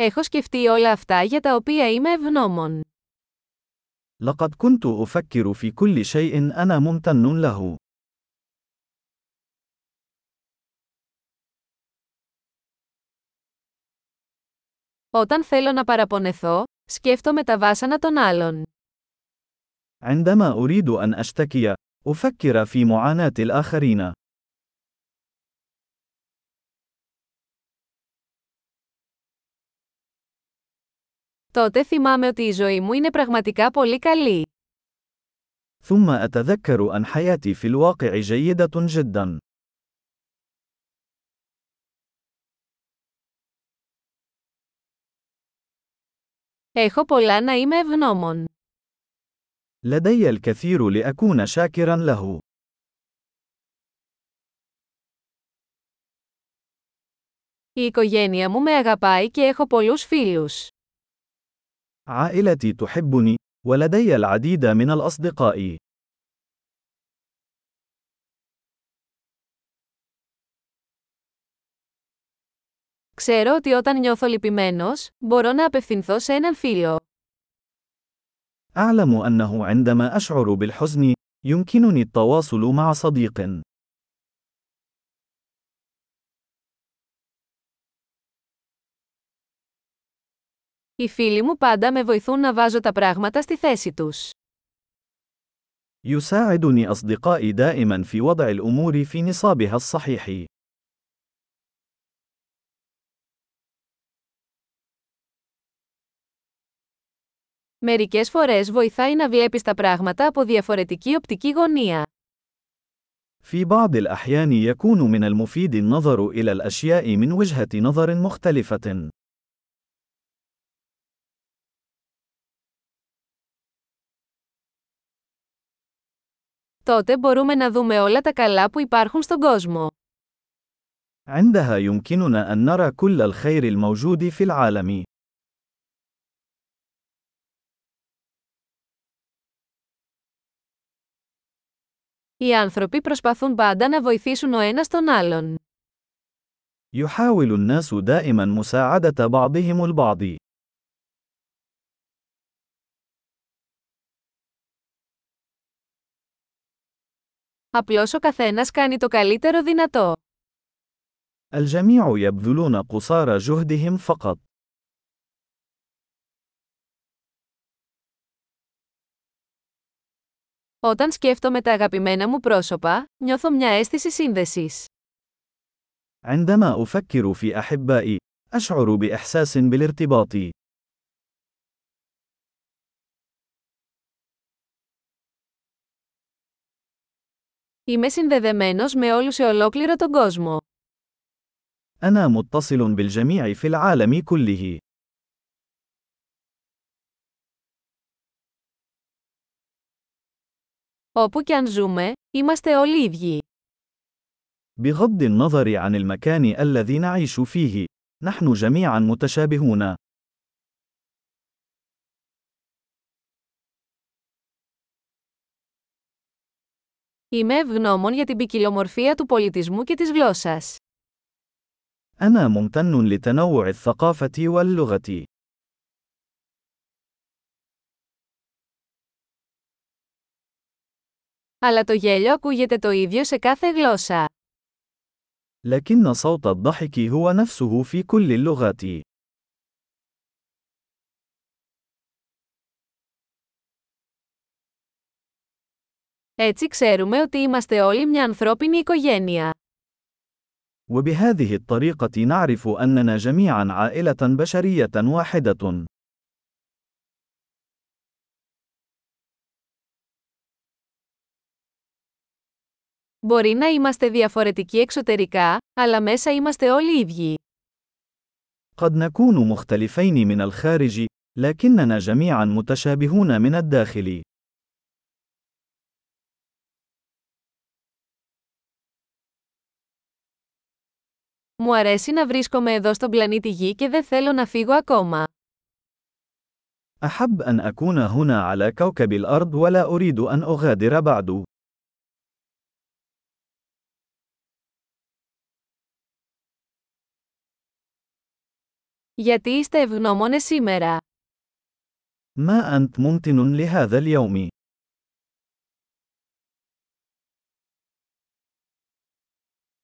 Έχω σκεφτεί όλα αυτά για τα οποία είμαι ευγνώμων. لقد كنت أفكر في كل شيء أنا ممتن له. Όταν θέλω να παραπονεθώ, σκέφτομαι τα βάσανα των άλλων. عندما أريد أن أشتكي، أفكر في معاناة الآخرين. Τότε θυμάμαι ότι η ζωή μου είναι πραγματικά πολύ καλή. ثم أتذكر أن حياتي في الواقع جيدة جدا. Έχω πολλά να είμαι ευγνώμων. لدي الكثير لأكون شاكرا له. Η οικογένεια μου με αγαπάει και έχω πολλούς φίλους. عائلتي تحبني، ولدي العديد من الأصدقاء. Ξέρω ότι όταν νιώθω λυπημένος, μπορώ να απευθυνθώ σε έναν φίλο. أعلم أنه عندما أشعر بالحزن، يمكنني التواصل مع صديق. Οι φίλοι μου πάντα με βοηθούν να βάζω τα πράγματα στη θέση τους. يساعدني أصدقائي دائما في وضع الأمور في نصابها الصحيح. Μερικές φορές βοηθάει να βλέπεις τα πράγματα από διαφορετική οπτική γωνία. في بعض الأحيان يكون من المفيد النظر إلى الأشياء من وجهة نظر مختلفة. Τότε μπορούμε να δούμε όλα τα καλά που υπάρχουν στον κόσμο. عندها يمكننا أن نرى كل الخير الموجود في العالم. Οι άνθρωποι προσπαθούν πάντα να βοηθήσουν ο ένας τον άλλον. يحاول الناس دائما مساعدة بعضهم البعض. Απλώς ο καθένας κάνει το καλύτερο δυνατό. الجميع يبذلون قصارى جهدهم فقط. Όταν σκέφτομαι τα αγαπημένα μου πρόσωπα, νιώθω μια αίσθηση σύνδεσης. عندما أفكر في أحبائي، أشعر بإحساس بالارتباط. Είμαι συνδεδεμένος με όλους σε ολόκληρο τον κόσμο. أنا متصل بالجميع في العالم كله. Όπου κι αν ζούμε, είμαστε όλοι ίδιοι. بغض النظر عن المكان الذي نعيش فيه، نحن جميعا متشابهون. Είμαι ευγνώμων για την ποικιλομορφία του πολιτισμού και της γλώσσας. أنا ممتن لتنوع الثقافة واللغة. Αλλά το γέλιο ακούγεται το ίδιο σε κάθε γλώσσα. لكن صوت الضحك هو نفسه في كل اللغات. Έτσι ξέρουμε ότι είμαστε όλοι μια ανθρώπινη οικογένεια. وبهذه الطريقة نعرف أننا جميعا عائلة بشرية واحدة. Μπορεί να είμαστε διαφορετικοί εξωτερικά, αλλά μέσα είμαστε όλοι ίδιοι. قد نكون مختلفين من الخارج، لكننا جميعا متشابهون من الداخل. Μου αρέσει να βρίσκομαι εδώ στον πλανήτη Γη και δεν θέλω να φύγω ακόμα. أحب أن أكون هنا على كوكب الأرض ولا أريد أن أغادر بعد. Γιατί είστε ευγνώμονες σήμερα. ما أنت ممتن لهذا اليوم.